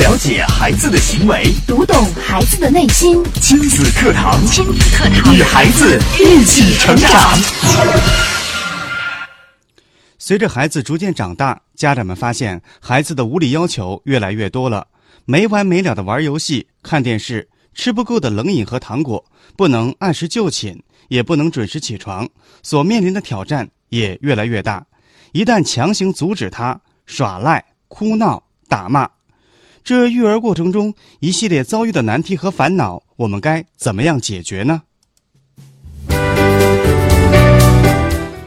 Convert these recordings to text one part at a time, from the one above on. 了解孩子的行为，读懂孩子的内心。亲子课堂，亲子课堂，与孩子一起成长。随着孩子逐渐长大，家长们发现孩子的无理要求越来越多了，没完没了的玩游戏、看电视，吃不够的冷饮和糖果，不能按时就寝，也不能准时起床，所面临的挑战也越来越大。一旦强行阻止他，耍赖、哭闹、打骂，这育儿过程中一系列遭遇的难题和烦恼，我们该怎么样解决呢？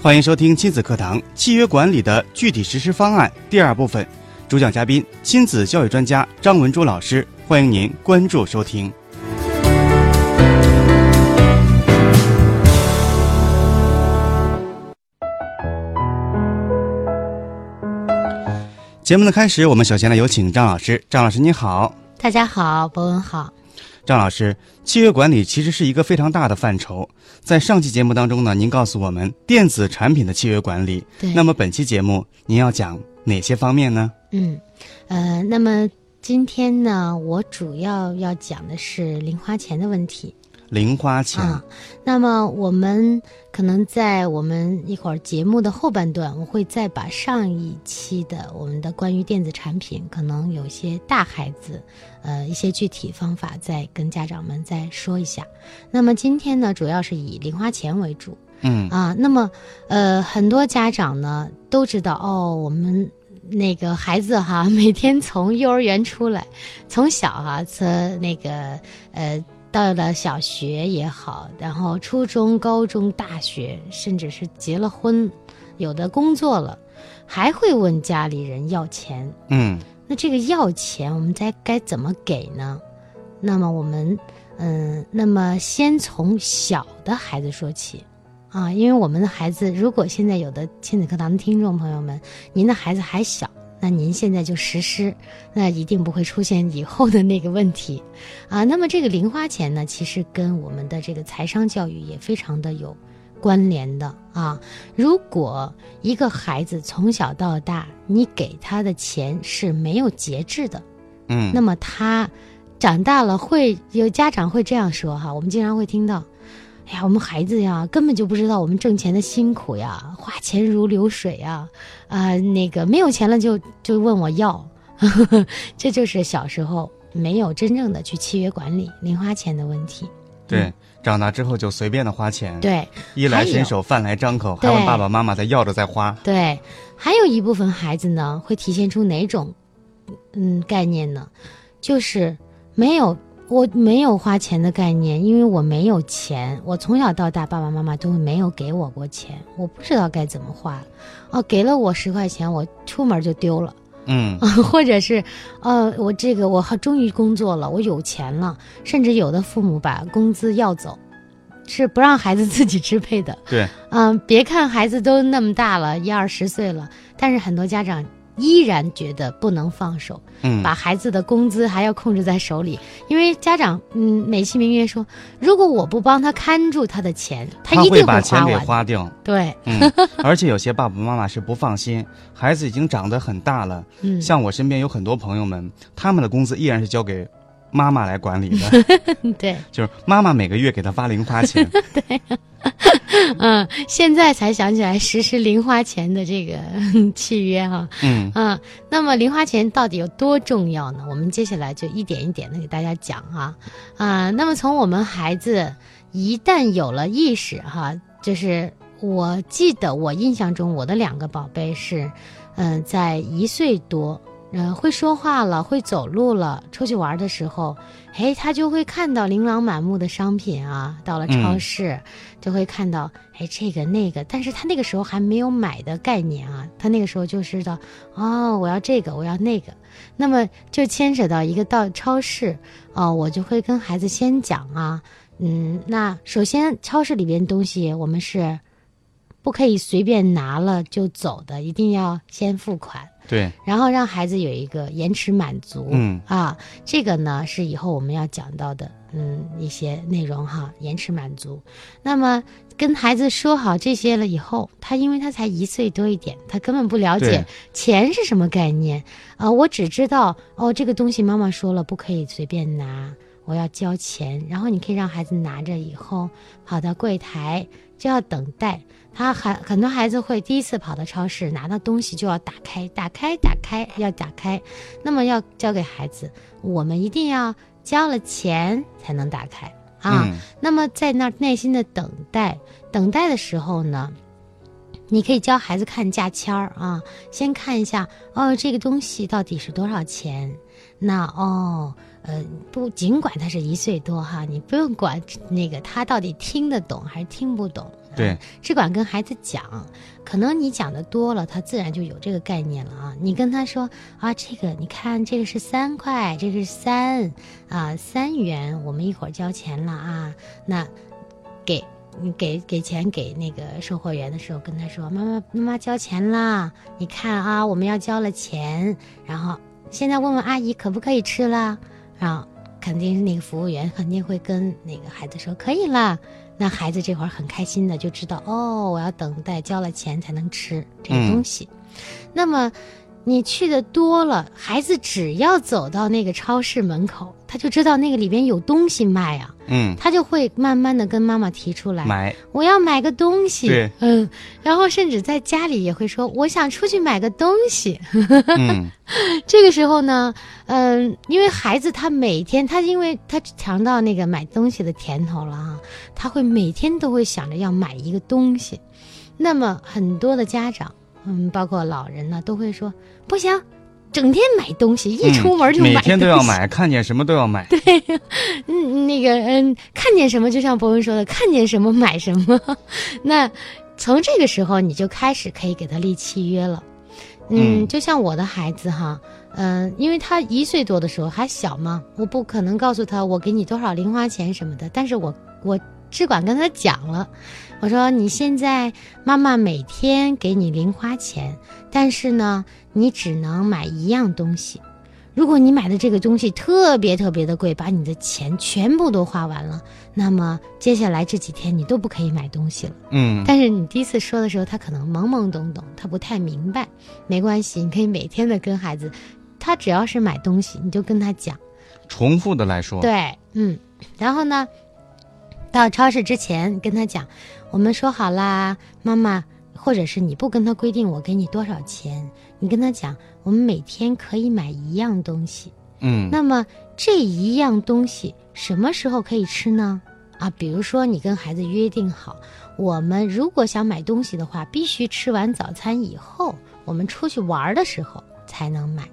欢迎收听亲子课堂契约管理的具体实施方案第二部分，主讲嘉宾亲子教育专家张文珠老师，欢迎您关注收听。节目的开始，我们首先来有请张老师。张老师您好。大家好，博文好。张老师，契约管理其实是一个非常大的范畴，在上期节目当中呢，您告诉我们电子产品的契约管理，那么本期节目您要讲哪些方面呢？那么今天呢，我主要要讲的是零花钱的问题。零花钱啊，那么我们可能在我们一会儿节目的后半段，我会再把上一期的我们的关于电子产品，可能有些大孩子，一些具体方法再跟家长们再说一下。那么今天呢，主要是以零花钱为主。那么很多家长呢都知道哦，我们那个孩子哈，每天从幼儿园出来，从小哈，到了小学也好，然后初中、高中、大学，甚至是结了婚，有的工作了，还会问家里人要钱。那这个要钱我们该怎么给呢？那么我们那么先从小的孩子说起啊，因为我们的孩子，如果现在有的亲子课堂的听众朋友们，您的孩子还小，那您现在就实施，那一定不会出现以后的那个问题啊。那么这个零花钱呢，其实跟我们的这个财商教育也非常的有关联的啊。如果一个孩子从小到大，你给他的钱是没有节制的，那么他长大了会有家长会这样说哈，我们经常会听到，哎呀，我们孩子呀，根本就不知道我们挣钱的辛苦呀，花钱如流水呀，没有钱了就问我要，这就是小时候没有真正的去契约管理零花钱的问题。对，长大之后就随便的花钱。对，衣来伸手，饭来张口，还问爸爸妈妈的要着再花。对，还有一部分孩子呢，会体现出哪种概念呢？就是我没有花钱的概念，因为我没有钱，我从小到大爸爸妈妈都没有给我过钱，我不知道该怎么花。给了我10块钱，我出门就丢了。或者是我终于工作了，我有钱了，甚至有的父母把工资要走，是不让孩子自己支配的。对，别看孩子都那么大了，20-20岁了，但是很多家长依然觉得不能放手，把孩子的工资还要控制在手里，因为家长美其名曰说，如果我不帮他看住他的钱，他一定会把钱给花掉。对，而且有些爸爸妈妈是不放心，孩子已经长得很大了，像我身边有很多朋友们，他们的工资依然是交给妈妈来管理的。对，就是妈妈每个月给他发零花钱。对，现在才想起来实施零花钱的这个契约哈。那么零花钱到底有多重要呢？我们接下来就一点一点的给大家讲哈。那么从我们孩子一旦有了意识哈，就是我记得我印象中我的2个宝贝是，在1岁多。会说话了，会走路了，出去玩的时候，他就会看到琳琅满目的商品啊，到了超市就会看到，这个那个，但是他那个时候还没有买的概念啊，他那个时候就知道，我要这个，我要那个。那么就牵扯到一个到超市啊，我就会跟孩子先讲啊，那首先超市里边东西我们是不可以随便拿了就走的，一定要先付款。对，然后让孩子有一个延迟满足。嗯啊，这个呢是以后我们要讲到的一些内容哈，延迟满足。那么跟孩子说好这些了以后，他因为他才1岁多一点，他根本不了解钱是什么概念啊、我只知道哦，这个东西妈妈说了不可以随便拿，我要交钱。然后你可以让孩子拿着以后跑到柜台就要等待。他很多孩子会第一次跑到超市拿到东西就要打开，要打开。那么要教给孩子，我们一定要交了钱才能打开啊。那么在那耐心的等待的时候呢，你可以教孩子看价签儿啊，先看一下哦，这个东西到底是多少钱？那不，尽管他是1岁多哈，你不用管那个他到底听得懂还是听不懂。对，只管跟孩子讲，可能你讲的多了，他自然就有这个概念了啊。你跟他说啊，这个你看，这个是3块，这个是3元，我们一会儿交钱了啊。那给钱给那个售货员的时候，跟他说，妈妈交钱啦，你看啊，我们要交了钱，然后现在问问阿姨可不可以吃了，然后肯定是那个服务员肯定会跟那个孩子说可以了。那孩子这会儿很开心的就知道哦，我要等待交了钱才能吃这个东西。那么你去的多了，孩子只要走到那个超市门口，他就知道那个里边有东西卖啊。他就会慢慢的跟妈妈提出来，我要买个东西。对，然后甚至在家里也会说，我想出去买个东西。这个时候呢，因为孩子他每天，他因为他尝到那个买东西的甜头了啊，他会每天都会想着要买一个东西。那么很多的家长，包括老人呢，都会说不行，整天买东西，一出门就买东西，每天都要买，看见什么都要买。对，看见什么就像博文说的，看见什么买什么。那从这个时候你就开始可以给他立契约了。就像我的孩子哈，因为他1岁多的时候还小嘛，我不可能告诉他我给你多少零花钱什么的，但是我只管跟他讲了，我说你现在妈妈每天给你零花钱，但是呢你只能买一样东西，如果你买的这个东西特别特别的贵，把你的钱全部都花完了，那么接下来这几天你都不可以买东西了。但是你第一次说的时候他可能懵懵懂懂，他不太明白，没关系，你可以每天的跟孩子，他只要是买东西你就跟他讲，重复的来说。对，然后呢到超市之前跟他讲，我们说好啦，妈妈，或者是你不跟他规定我给你多少钱，你跟他讲我们每天可以买一样东西。那么这一样东西什么时候可以吃呢？啊，比如说你跟孩子约定好，我们如果想买东西的话，必须吃完早餐以后，我们出去玩的时候才能买。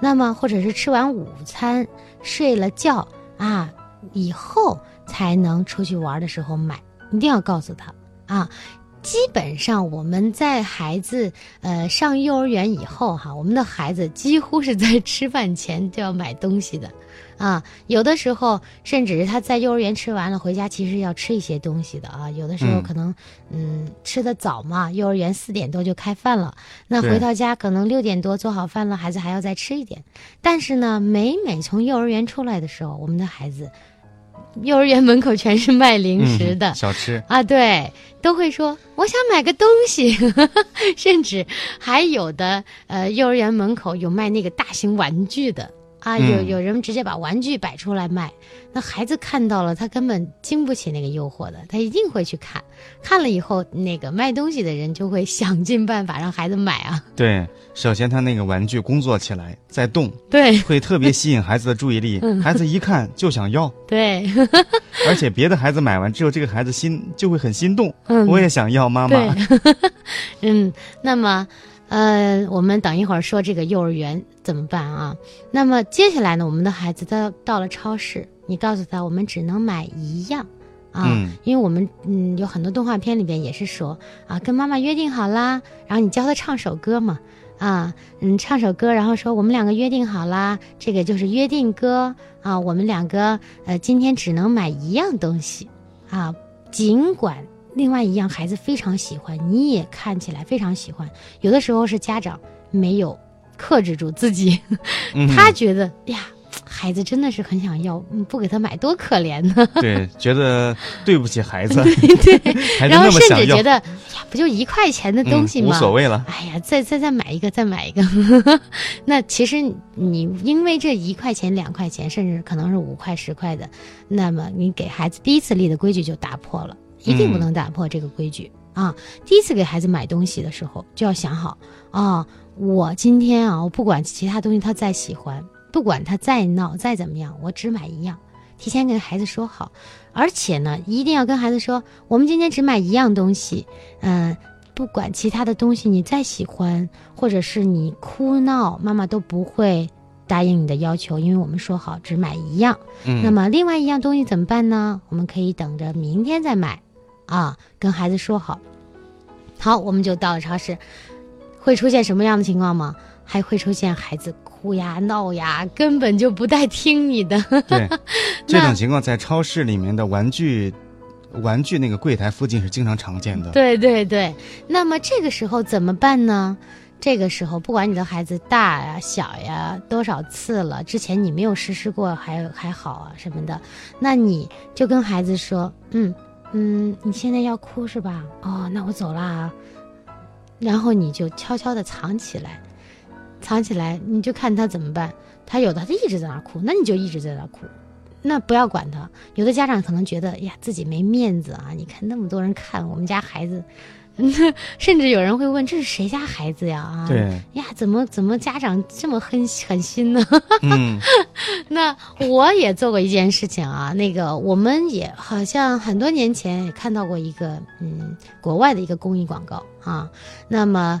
那么或者是吃完午餐，睡了觉啊以后才能出去玩的时候买，一定要告诉他啊。基本上我们在孩子上幼儿园以后哈，我们的孩子几乎是在吃饭前就要买东西的啊。有的时候甚至是他在幼儿园吃完了回家，其实要吃一些东西的啊。有的时候可能吃得早嘛，幼儿园4点多就开饭了，那回到家可能6点多做好饭了，孩子还要再吃一点。但是呢，每从幼儿园出来的时候，我们的孩子幼儿园门口全是卖零食的、小吃啊，对，都会说我想买个东西。甚至还有的幼儿园门口有卖那个大型玩具的啊，有人直接把玩具摆出来卖，那孩子看到了他根本经不起那个诱惑的，他一定会去看了以后，那个卖东西的人就会想尽办法让孩子买啊。对，首先他那个玩具工作起来在动，对，会特别吸引孩子的注意力。孩子一看就想要。对，而且别的孩子买完之后，这个孩子心就会很心动，我也想要妈妈。那么我们等一会儿说这个幼儿园怎么办啊。那么接下来呢，我们的孩子他到了超市，你告诉他我们只能买一样啊。因为我们有很多动画片里边也是说啊，跟妈妈约定好啦，然后你教他唱首歌嘛啊，唱首歌，然后说我们两个约定好啦，这个就是约定歌啊，我们两个今天只能买一样东西啊，尽管另外一样孩子非常喜欢，你也看起来非常喜欢，有的时候是家长没有克制住自己，他觉得呀孩子真的是很想要，不给他买多可怜呢。对，觉得对不起孩子。对对，然后甚至觉得呀，不就1块钱的东西吗？无所谓了。哎呀，再买一个，再买一个。那其实你因为这1块钱、2块钱，甚至可能是5块、10块的，那么你给孩子第一次立的规矩就打破了，一定不能打破这个规矩啊！第一次给孩子买东西的时候，就要想好啊，我今天啊，我不管其他东西他再喜欢。不管他再闹再怎么样，我只买一样，提前跟孩子说好。而且呢，一定要跟孩子说，我们今天只买一样东西，不管其他的东西你再喜欢，或者是你哭闹，妈妈都不会答应你的要求，因为我们说好只买一样。那么另外一样东西怎么办呢？我们可以等着明天再买啊，跟孩子说好。好，我们就到了超市，会出现什么样的情况吗？还会出现孩子哭呀闹呀，根本就不带听你的。对，这种情况在超市里面的玩具那个柜台附近是经常常见的。对对对，那么这个时候怎么办呢？这个时候不管你的孩子大呀小呀多少次了，之前你没有实施过还好啊什么的，那你就跟孩子说，你现在要哭是吧？哦，那我走啦。然后你就悄悄地藏起来，你就看他怎么办。他有的他一直在那哭，那你就一直在那哭，那不要管他。有的家长可能觉得呀自己没面子啊，你看那么多人看我们家孩子，甚至有人会问这是谁家孩子呀？啊，对呀，怎么家长这么狠心呢？那我也做过一件事情啊，那个我们也好像很多年前也看到过一个国外的一个公益广告啊。那么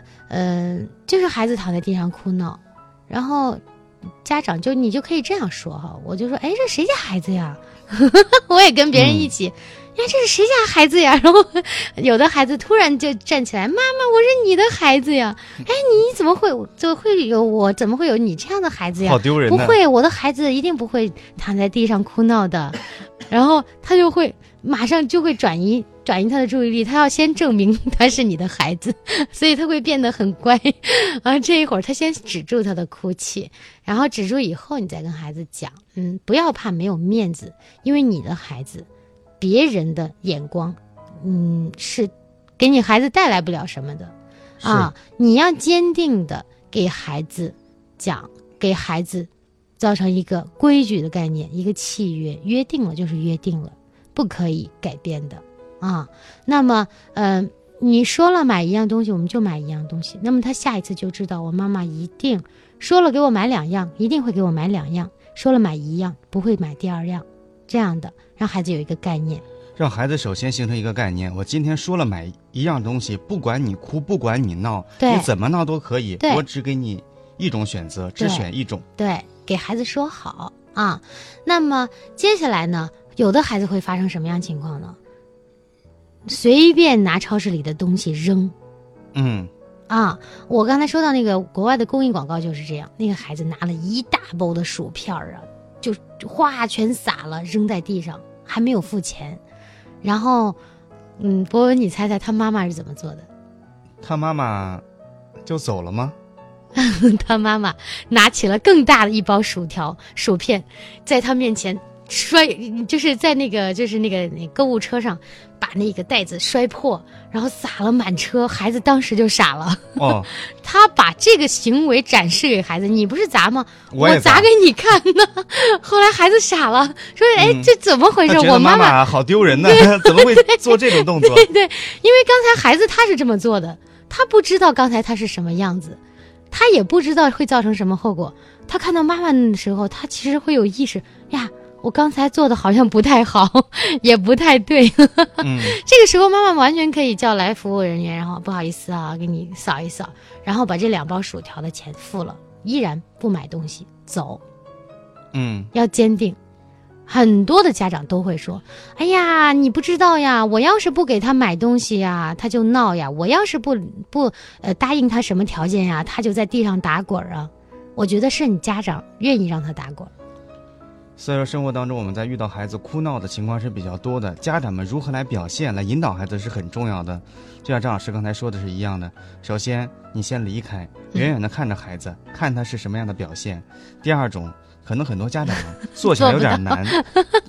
就是孩子躺在地上哭闹，然后家长你就可以这样说哈，我就说哎这谁家孩子呀？我也跟别人一起。呀，这是谁家孩子呀？然后有的孩子突然就站起来，妈妈，我是你的孩子呀！哎，你怎么会就会有我？怎么会有你这样的孩子呀？好丢人！不会，我的孩子一定不会躺在地上哭闹的。然后他就会马上就会转移他的注意力，他要先证明他是你的孩子，所以他会变得很乖。啊，这一会儿他先止住他的哭泣，然后止住以后，你再跟孩子讲，不要怕没有面子，因为你的孩子。别人的眼光，是给你孩子带来不了什么的啊！你要坚定的给孩子讲，给孩子造成一个规矩的概念，一个契约，约定了就是约定了，不可以改变的啊。那么，你说了买一样东西，我们就买一样东西。那么他下一次就知道，我妈妈一定说了给我买2样，一定会给我买2样；说了买1样，不会买第2样。这样的让孩子有一个概念，让孩子首先形成一个概念，我今天说了买一样东西，不管你哭不管你闹，你怎么闹都可以，我只给你一种选择，只选一种。对，给孩子说好啊。那么接下来呢，有的孩子会发生什么样情况呢？随便拿超市里的东西扔。啊，我刚才说到那个国外的公益广告就是这样，那个孩子拿了一大包的薯片啊，就哗全洒了，扔在地上，还没有付钱。然后，博文，你猜猜他妈妈是怎么做的？他妈妈就走了吗？他妈妈拿起了更大的一包薯片，在他面前摔，就是在那个购物车上把那个袋子摔破，然后洒了满车。孩子当时就傻了。哦，他把这个行为展示给孩子，你不是砸吗？我砸给你看呢。后来孩子傻了，说：“哎，这怎么回事？我妈妈好丢人呢，怎么会做这种动作？”对对，因为刚才孩子他是这么做的，他不知道刚才他是什么样子，他也不知道会造成什么后果。他看到妈妈的时候，他其实会有意识呀。我刚才做的好像不太好，也不太对。这个时候妈妈完全可以叫来服务人员，然后不好意思啊，给你扫一扫，然后把这2包薯条的钱付了，依然不买东西走。要坚定。很多的家长都会说，哎呀，你不知道呀，我要是不给他买东西呀，他就闹呀，我要是不答应他什么条件呀，他就在地上打滚啊。我觉得是你家长愿意让他打滚。所以说生活当中我们在遇到孩子哭闹的情况是比较多的，家长们如何来表现来引导孩子是很重要的。就像张老师刚才说的是一样的，首先你先离开，远远的看着孩子，看他是什么样的表现。第二种，可能很多家长做起来有点难，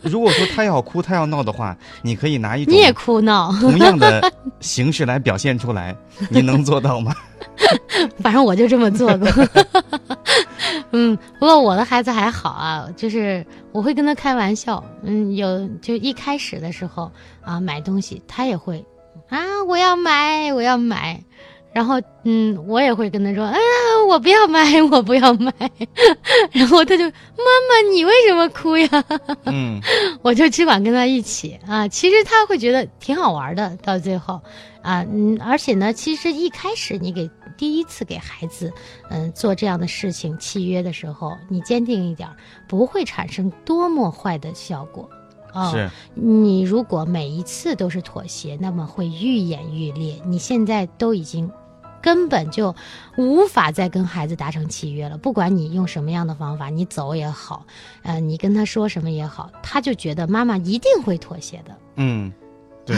如果说他要哭他要闹的话，你可以拿一种你也哭闹同样的形式来表现出来，你能做到吗？反正我就这么做过。不过我的孩子还好啊，就是我会跟他开玩笑，就一开始的时候啊，买东西他也会啊，我要买，然后我也会跟他说啊，我不要买。然后他就妈妈你为什么哭呀？我就只管跟他一起啊，其实他会觉得挺好玩的，到最后啊，而且呢，其实一开始你给第一次给孩子做这样的事情契约的时候，你坚定一点，不会产生多么坏的效果。是，你如果每一次都是妥协，那么会愈演愈烈。你现在都已经根本就无法再跟孩子达成契约了，不管你用什么样的方法，你走也好，你跟他说什么也好，他就觉得妈妈一定会妥协的。对。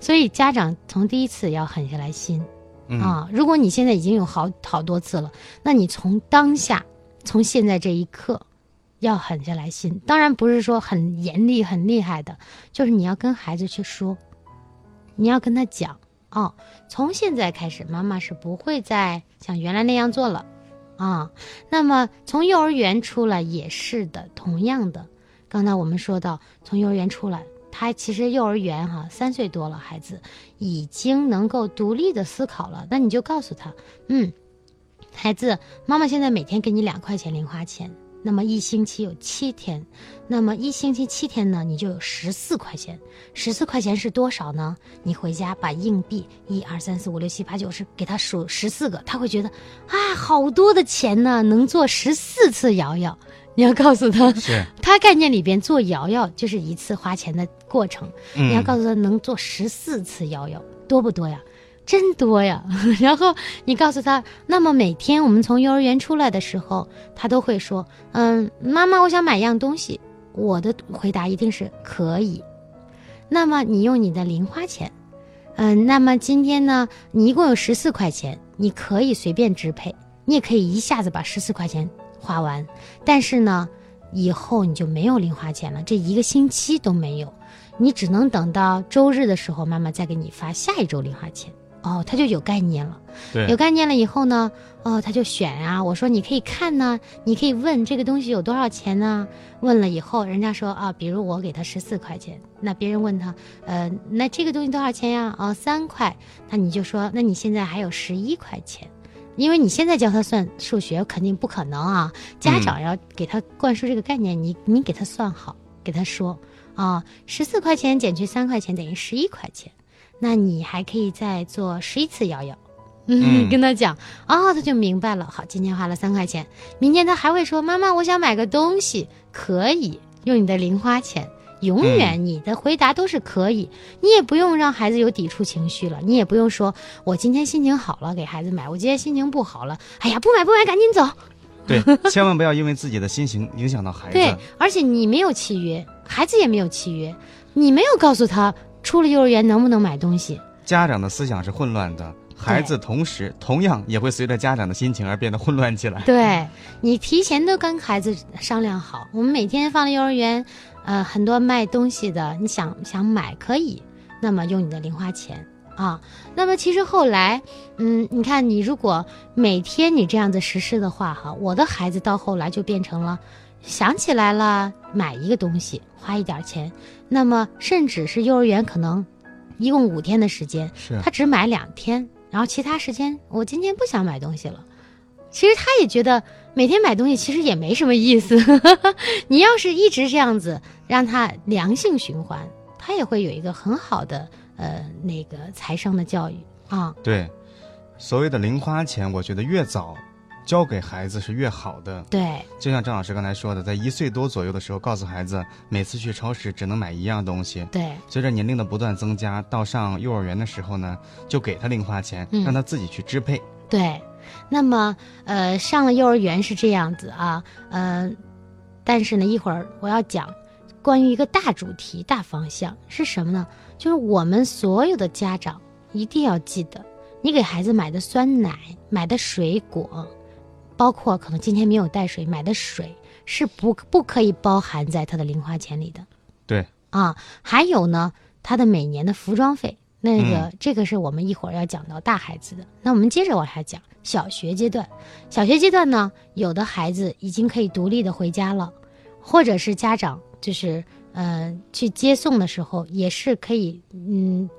所以家长从第一次要狠下来心啊！如果你现在已经有好多次了，那你从当下，从现在这一刻要狠下来心，当然不是说很严厉很厉害的，就是你要跟孩子去说，你要跟他讲哦，从现在开始妈妈是不会再像原来那样做了啊。那么从幼儿园出来也是的，同样的，刚才我们说到从幼儿园出来，他其实幼儿园3岁多了，孩子已经能够独立的思考了，那你就告诉他，孩子，妈妈现在每天给你2块钱零花钱，那么一星期有7天，那么一星期7天呢，你就有14块钱。14块钱是多少呢？你回家把硬币1、2、3、4、5、6、7、8、9、10给他数14个，他会觉得啊，好多的钱呢，能做14次摇摇。你要告诉他，他概念里边做摇摇就是一次花钱的过程。你要告诉他能做14次摇摇，多不多呀？真多呀。然后你告诉他，那么每天我们从幼儿园出来的时候，他都会说妈妈我想买一样东西，我的回答一定是可以。那么你用你的零花钱，那么今天呢，你一共有14块钱，你可以随便支配，你也可以一下子把14块钱花完，但是呢以后你就没有零花钱了，这一个星期都没有，你只能等到周日的时候妈妈再给你发下一周零花钱。他就有概念了。有概念了以后呢，他就选啊。我说你可以看呢，你可以问这个东西有多少钱呢？问了以后，人家说啊，比如我给他14块钱，那别人问他，那这个东西多少钱呀？3块，那你就说，那你现在还有11块钱，因为你现在教他算数学肯定不可能啊。家长要给他灌输这个概念，你给他算好，给他说啊，14块钱减去3块钱等于11块钱。那你还可以再做11次摇摇，跟他讲，他就明白了。好，今天花了3块钱，明天他还会说，妈妈，我想买个东西，可以用你的零花钱。永远你的回答都是可以，你也不用让孩子有抵触情绪了，你也不用说我今天心情好了给孩子买，我今天心情不好了，哎呀，不买，赶紧走。对，千万不要因为自己的心情影响到孩子。对，而且你没有契约，孩子也没有契约，你没有告诉他。出了幼儿园能不能买东西？家长的思想是混乱的，孩子同样也会随着家长的心情而变得混乱起来。对，你提前都跟孩子商量好，我们每天放了幼儿园，很多卖东西的，你想买可以，那么用你的零花钱啊。那么其实后来，你看你如果每天你这样子实施的话，我的孩子到后来就变成了。想起来了，买一个东西花一点钱，那么甚至是幼儿园可能一共5天的时间，他只买2天，然后其他时间我今天不想买东西了。其实他也觉得每天买东西其实也没什么意思。你要是一直这样子让他良性循环，他也会有一个很好的那个财商的教育啊。对，所谓的零花钱，我觉得越早教给孩子是越好的。对，就像张老师刚才说的，在1岁多左右的时候告诉孩子每次去超市只能买一样东西。对，随着年龄的不断增加，到上幼儿园的时候呢，就给他零花钱，让他自己去支配。对，那么上了幼儿园是这样子啊，但是呢，一会儿我要讲关于一个大主题、大方向是什么呢？就是我们所有的家长一定要记得，你给孩子买的酸奶、买的水果，包括可能今天没有带水买的水，是不可以包含在他的零花钱里的。对啊，还有呢，他的每年的服装费，那个、这个是我们一会儿要讲到大孩子的。那我们接着往下讲小学阶段。小学阶段呢，有的孩子已经可以独立的回家了，或者是家长就是去接送的时候也是可以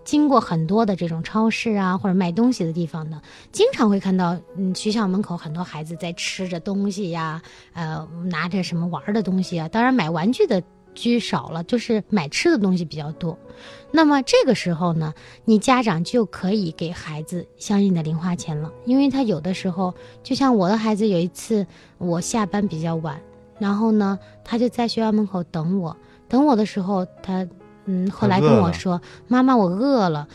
经过很多的这种超市啊或者卖东西的地方呢，经常会看到学校门口很多孩子在吃着东西呀、拿着什么玩的东西啊，当然买玩具的居少了，就是买吃的东西比较多。那么这个时候呢，你家长就可以给孩子相应的零花钱了，因为他有的时候就像我的孩子，有一次我下班比较晚，然后呢他就在学校门口等我，等我的时候他后来跟我说，妈妈我饿了，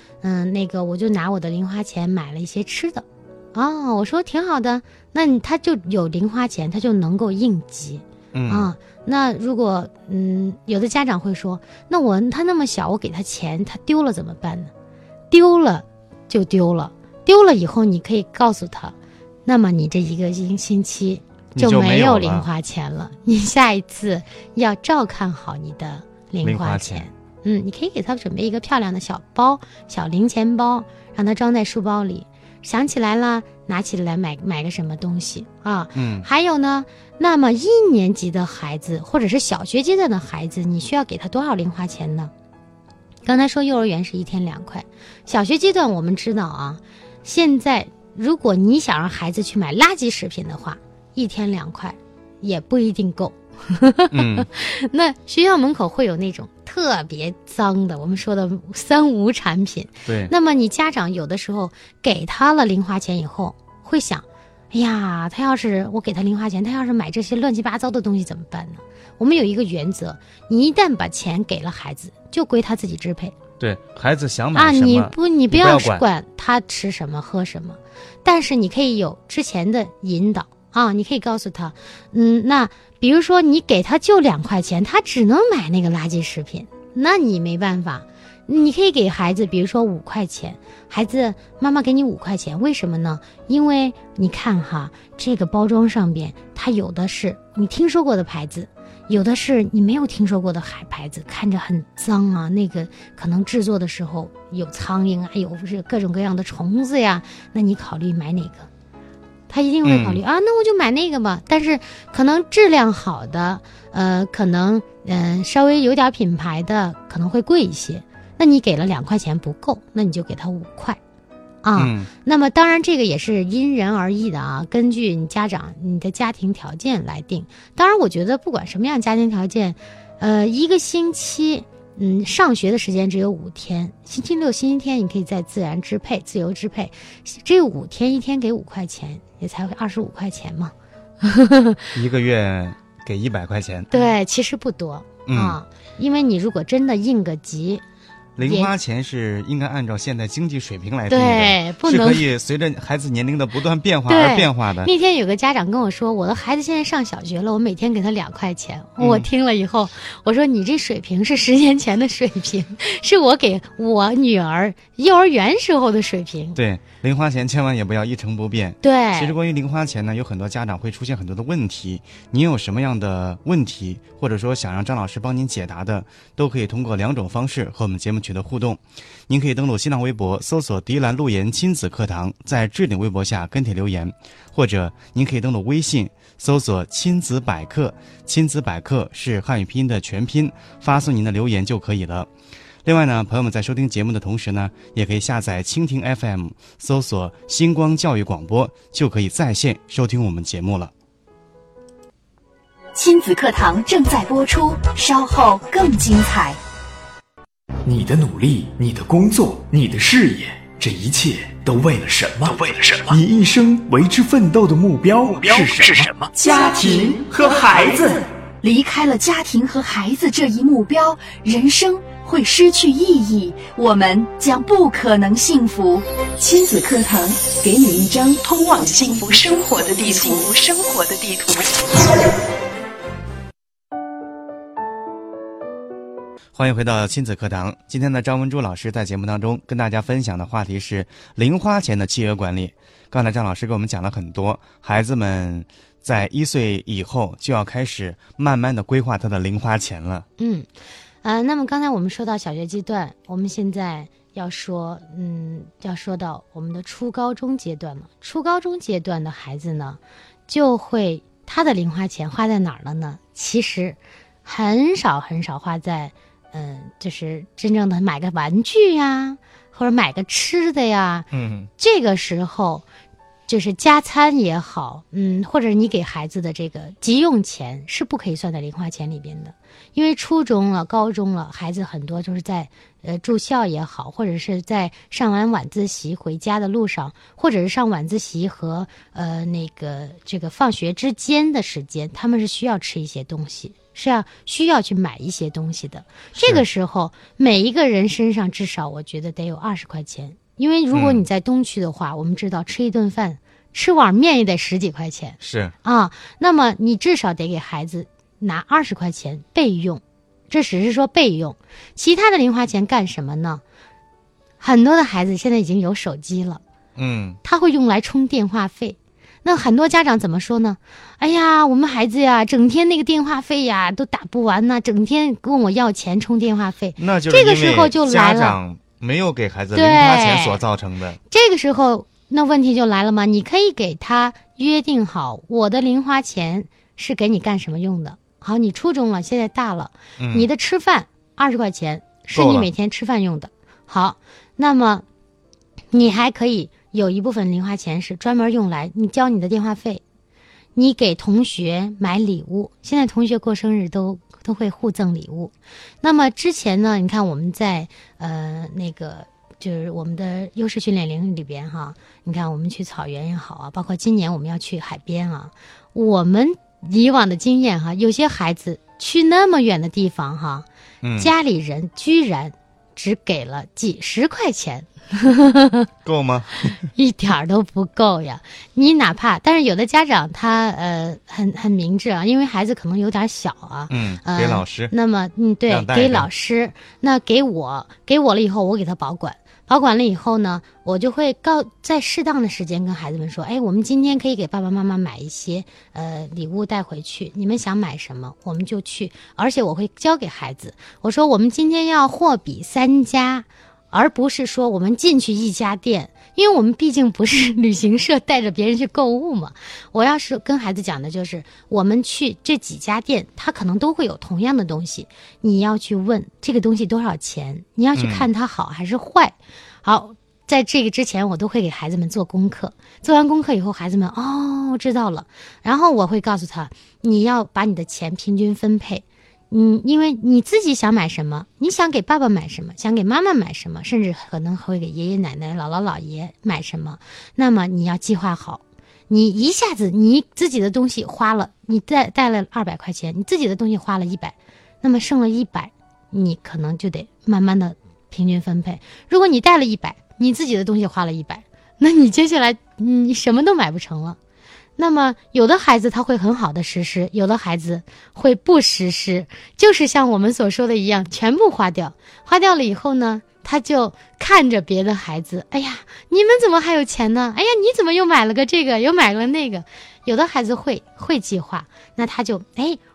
那个我就拿我的零花钱买了一些吃的啊。我说挺好的，那他就有零花钱，他就能够应急啊。那如果有的家长会说，那他那么小，我给他钱他丢了怎么办呢？丢了就丢了，丢了以后你可以告诉他，那么你这一个星期就没有零花钱了，你下一次要照看好你的零花钱。你可以给他准备一个漂亮的小包，小零钱包，让他装在书包里，想起来了拿起来买个什么东西啊。还有呢，那么一年级的孩子或者是小学阶段的孩子，你需要给他多少零花钱呢？刚才说幼儿园是1天2块，小学阶段我们知道啊，现在如果你想让孩子去买垃圾食品的话，1天2块也不一定够。那学校门口会有那种特别脏的，我们说的3无产品。对，那么你家长有的时候给他了零花钱以后会想，哎呀，他要是我给他零花钱，他要是买这些乱七八糟的东西怎么办呢？我们有一个原则，你一旦把钱给了孩子就归他自己支配。对，孩子想买什么你不要管他吃什么喝什么，但是你可以有之前的引导啊，你可以告诉他，那比如说你给他就2块钱，他只能买那个垃圾食品，那你没办法。你可以给孩子，比如说5块钱，孩子，妈妈给你5块钱，为什么呢？因为你看哈，这个包装上边它有的是你听说过的牌子，有的是你没有听说过的牌子，看着很脏啊，那个可能制作的时候有苍蝇啊，有各种各样的虫子呀，那你考虑买哪个？他一定会考虑那我就买那个吧。但是可能质量好的，可能稍微有点品牌的可能会贵一些。那你给了2块钱不够，那你就给他5块，啊。那么当然这个也是因人而异的啊，根据你家长你的家庭条件来定。当然我觉得不管什么样家庭条件，一个星期。上学的时间只有5天，星期六、星期天你可以再自由支配，只有5天，一天给5块钱，也才会25块钱嘛。一个月给100块钱，对，其实不多啊。因为你如果真的应个急，零花钱是应该按照现在经济水平来定的，对，不能是可以随着孩子年龄的不断变化而变化的。那天有个家长跟我说，我的孩子现在上小学了，我每天给他2块钱。我听了以后，我说你这水平是10年前的水平，是我给我女儿幼儿园时候的水平。对，零花钱千万也不要一成不变。对，其实关于零花钱呢，有很多家长会出现很多的问题，你有什么样的问题，或者说想让张老师帮您解答的，都可以通过2种方式和我们节目取得互动。您可以登录新浪微博搜索“迪兰路言亲子课堂”，在置顶微博下跟帖留言，或者您可以登录微信搜索“亲子百科”，亲子百科是汉语拼音的全拼，发送您的留言就可以了。另外呢，朋友们在收听节目的同时呢，也可以下载蜻蜓 FM， 搜索“星光教育广播”，就可以在线收听我们节目了。亲子课堂正在播出，稍后更精彩。你的努力，你的工作，你的事业，这一切都为了什么？你一生为之奋斗的目标是什么？家庭和孩子。离开了家庭和孩子这一目标，人生会失去意义，我们将不可能幸福。亲子课堂给你一张通往幸福生活的地图。欢迎回到亲子课堂。今天的张文珠老师在节目当中跟大家分享的话题是零花钱的契约管理。刚才张老师给我们讲了很多，孩子们在1岁以后就要开始慢慢的规划他的零花钱了。那么刚才我们说到小学阶段，我们现在要说到我们的初高中阶段嘛。初高中阶段的孩子呢，就会他的零花钱花在哪儿了呢？其实很少花在就是真正的买个玩具呀，或者买个吃的呀，这个时候就是加餐也好，或者你给孩子的这个急用钱是不可以算在零花钱里边的，因为初中了、高中了，孩子很多就是在住校也好，或者是在上完晚自习回家的路上，或者是上晚自习和这个放学之间的时间，他们是需要吃一些东西。需要去买一些东西的。这个时候每一个人身上至少我觉得得有20块钱，因为如果你在东区的话，我们知道吃一顿饭吃碗面也得10几块钱，是啊，那么你至少得给孩子拿20块钱备用，这只是说备用。其他的零花钱干什么呢？很多的孩子现在已经有手机了，他会用来充电话费。那很多家长怎么说呢？哎呀，我们孩子呀，整天那个电话费呀都打不完呢，整天问我要钱充电话费。那就是这个时候就来了，家长没有给孩子零花钱所造成的。这个时候，那问题就来了嘛？你可以给他约定好，我的零花钱是给你干什么用的？好，你初中了，现在大了，你的吃饭20块钱是你每天吃饭用的。好，那么你还可以。有一部分零花钱是专门用来你交你的电话费，你给同学买礼物，现在同学过生日都会互赠礼物。那么之前呢，你看我们在就是我们的优势训练营里边哈，你看我们去草原也好啊，包括今年我们要去海边啊，我们以往的经验哈，有些孩子去那么远的地方哈，家里人居然只给了几十块钱够吗？一点都不够呀！你哪怕，但是有的家长他很明智啊，因为孩子可能有点小啊，给老师。那么对，给老师。那给我了以后，我给他保管了以后呢，我就会在适当的时间跟孩子们说，哎，我们今天可以给爸爸妈妈买一些礼物带回去，你们想买什么我们就去，而且我会教给孩子，我说我们今天要货比三家。而不是说我们进去一家店，因为我们毕竟不是旅行社带着别人去购物嘛。我要是跟孩子讲的就是，我们去这几家店，他可能都会有同样的东西，你要去问这个东西多少钱，你要去看它好还是坏。好，在这个之前我都会给孩子们做功课，做完功课以后，孩子们我知道了，然后我会告诉他，你要把你的钱平均分配。因为你自己想买什么，你想给爸爸买什么，想给妈妈买什么，甚至可能会给爷爷奶奶、姥姥姥爷买什么，那么你要计划好。你一下子你自己的东西花了，你带了200块钱，你自己的东西花了100，那么剩了100，你可能就得慢慢的平均分配。如果你带了100，你自己的东西花了100，那你接下来你什么都买不成了。那么有的孩子他会很好的实施，有的孩子会不实施，就是像我们所说的一样，全部花掉了以后呢，他就看着别的孩子，哎呀，你们怎么还有钱呢？哎呀，你怎么又买了个这个，又买了那个？有的孩子会计划，那他就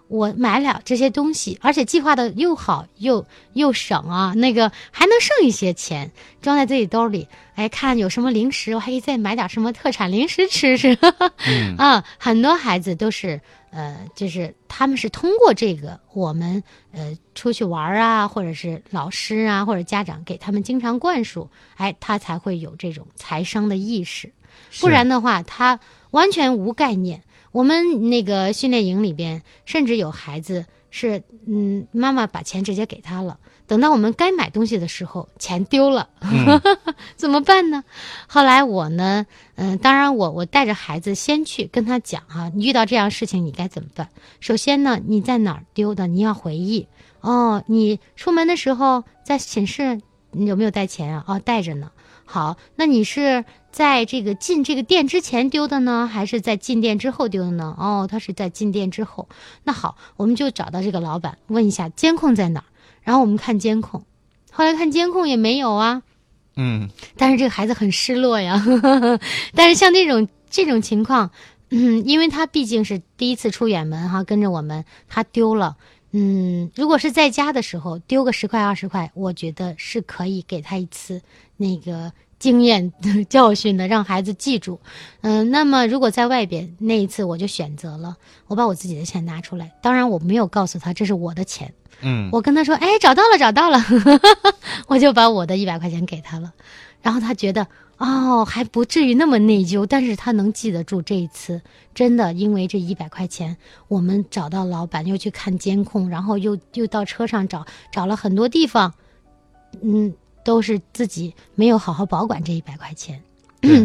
我买了这些东西，而且计划的又好又省啊，那个还能剩一些钱装在自己兜里，看有什么零食，我还可以再买点什么特产零食吃呵呵很多孩子都是就是他们是通过这个我们出去玩啊，或者是老师啊或者家长给他们经常灌输，他才会有这种财商的意识，不然的话他完全无概念。我们那个训练营里边，甚至有孩子是，妈妈把钱直接给他了，等到我们该买东西的时候，钱丢了，怎么办呢？后来我呢，当然我带着孩子先去跟他讲哈，你遇到这样事情你该怎么办？首先呢，你在哪儿丢的，你要回忆。哦，你出门的时候在寝室你有没有带钱啊？哦，带着呢。好，那你是在这个进这个店之前丢的呢，还是在进店之后丢的呢？哦，他是在进店之后。那好，我们就找到这个老板，问一下监控在哪儿，然后我们看监控，后来看监控也没有啊。嗯，但是这个孩子很失落呀。但是像这种情况，因为他毕竟是第一次出远门哈，跟着我们，他丢了。如果是在家的时候丢个10块20块，我觉得是可以给他一次那个经验教训的，让孩子记住。那么如果在外边，那一次我就选择了，我把我自己的钱拿出来，当然我没有告诉他这是我的钱。我跟他说，哎，找到了，我就把我的100块钱给他了，然后他觉得还不至于那么内疚，但是他能记得住这一次，真的，因为这100块钱，我们找到老板，又去看监控，然后又到车上找了很多地方，都是自己没有好好保管这100块钱。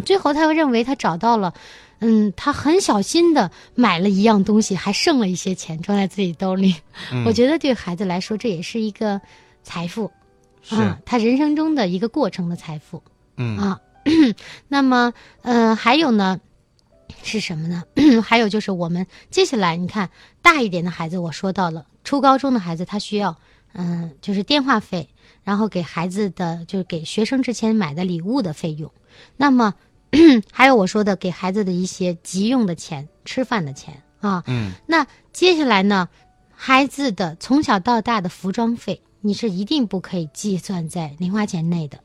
最后他又认为他找到了，他很小心的买了一样东西，还剩了一些钱装在自己兜里。我觉得对孩子来说，这也是一个财富，他人生中的一个过程的财富。那么，还有呢，是什么呢？还有就是我们接下来，你看大一点的孩子，我说到了初高中的孩子，他需要，就是电话费，然后给孩子的就是给学生之前买的礼物的费用。那么还有我说的给孩子的一些急用的钱，吃饭的钱啊。那接下来呢，孩子的从小到大的服装费，你是一定不可以计算在零花钱内的。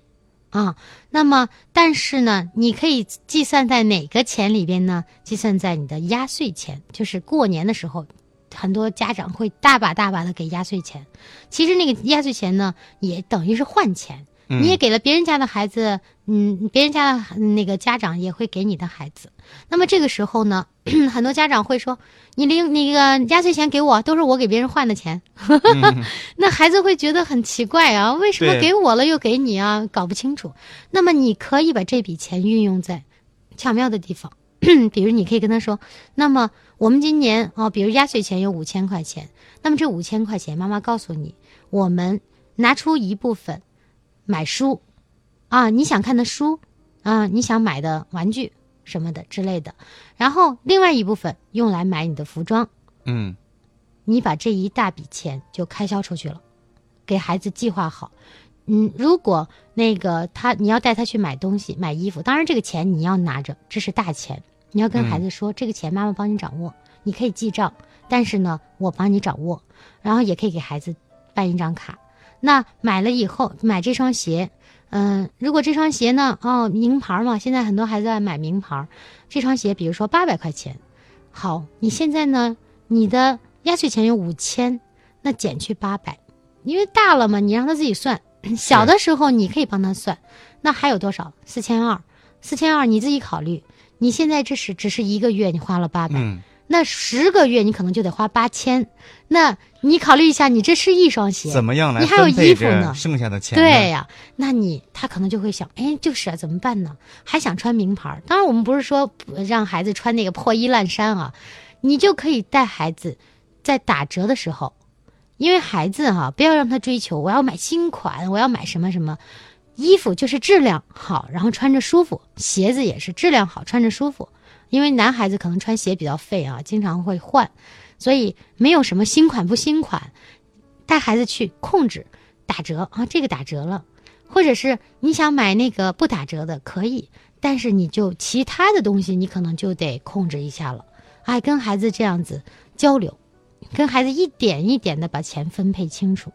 那么但是呢，你可以计算在哪个钱里边呢？计算在你的压岁钱，就是过年的时候，很多家长会大把的给压岁钱。其实那个压岁钱呢，也等于是换钱，你也给了别人家的孩子，别人家的那个家长也会给你的孩子。那么这个时候呢，很多家长会说，你那个压岁钱给我，都是我给别人换的钱。那孩子会觉得很奇怪啊，为什么给我了又给你啊，搞不清楚。那么你可以把这笔钱运用在巧妙的地方。比如你可以跟他说，那么我们今年比如压岁钱有5000块钱，那么这5000块钱，妈妈告诉你，我们拿出一部分买书啊，你想看的书啊，你想买的玩具什么的之类的，然后另外一部分用来买你的服装。你把这一大笔钱就开销出去了，给孩子计划好。如果那个你要带他去买东西，买衣服，当然这个钱你要拿着，这是大钱，你要跟孩子说，这个钱妈妈帮你掌握，你可以记账，但是呢，我帮你掌握，然后也可以给孩子办一张卡。那买了以后，买这双鞋，如果这双鞋呢，名牌嘛，现在很多孩子爱买名牌，这双鞋比如说800块钱，好，你现在呢，你的压岁钱有5000，那减去800，因为大了嘛，你让他自己算。小的时候你可以帮他算，那还有多少？4200，你自己考虑。你现在这是只是一个月，你花了800，那10个月你可能就得花8000。那你考虑一下，你这是一双鞋，怎么样来分配这剩下的钱呢？对呀，那他可能就会想，哎，就是啊，怎么办呢？还想穿名牌。当然，我们不是说让孩子穿那个破衣烂衫啊，你就可以带孩子在打折的时候。因为孩子不要让他追求我要买新款，我要买什么什么，衣服就是质量好，然后穿着舒服，鞋子也是质量好，穿着舒服。因为男孩子可能穿鞋比较费啊，经常会换，所以没有什么新款不新款，带孩子去控制打折啊，这个打折了，或者是你想买那个不打折的可以，但是你就其他的东西你可能就得控制一下了。跟孩子这样子交流。跟孩子一点一点的把钱分配清楚，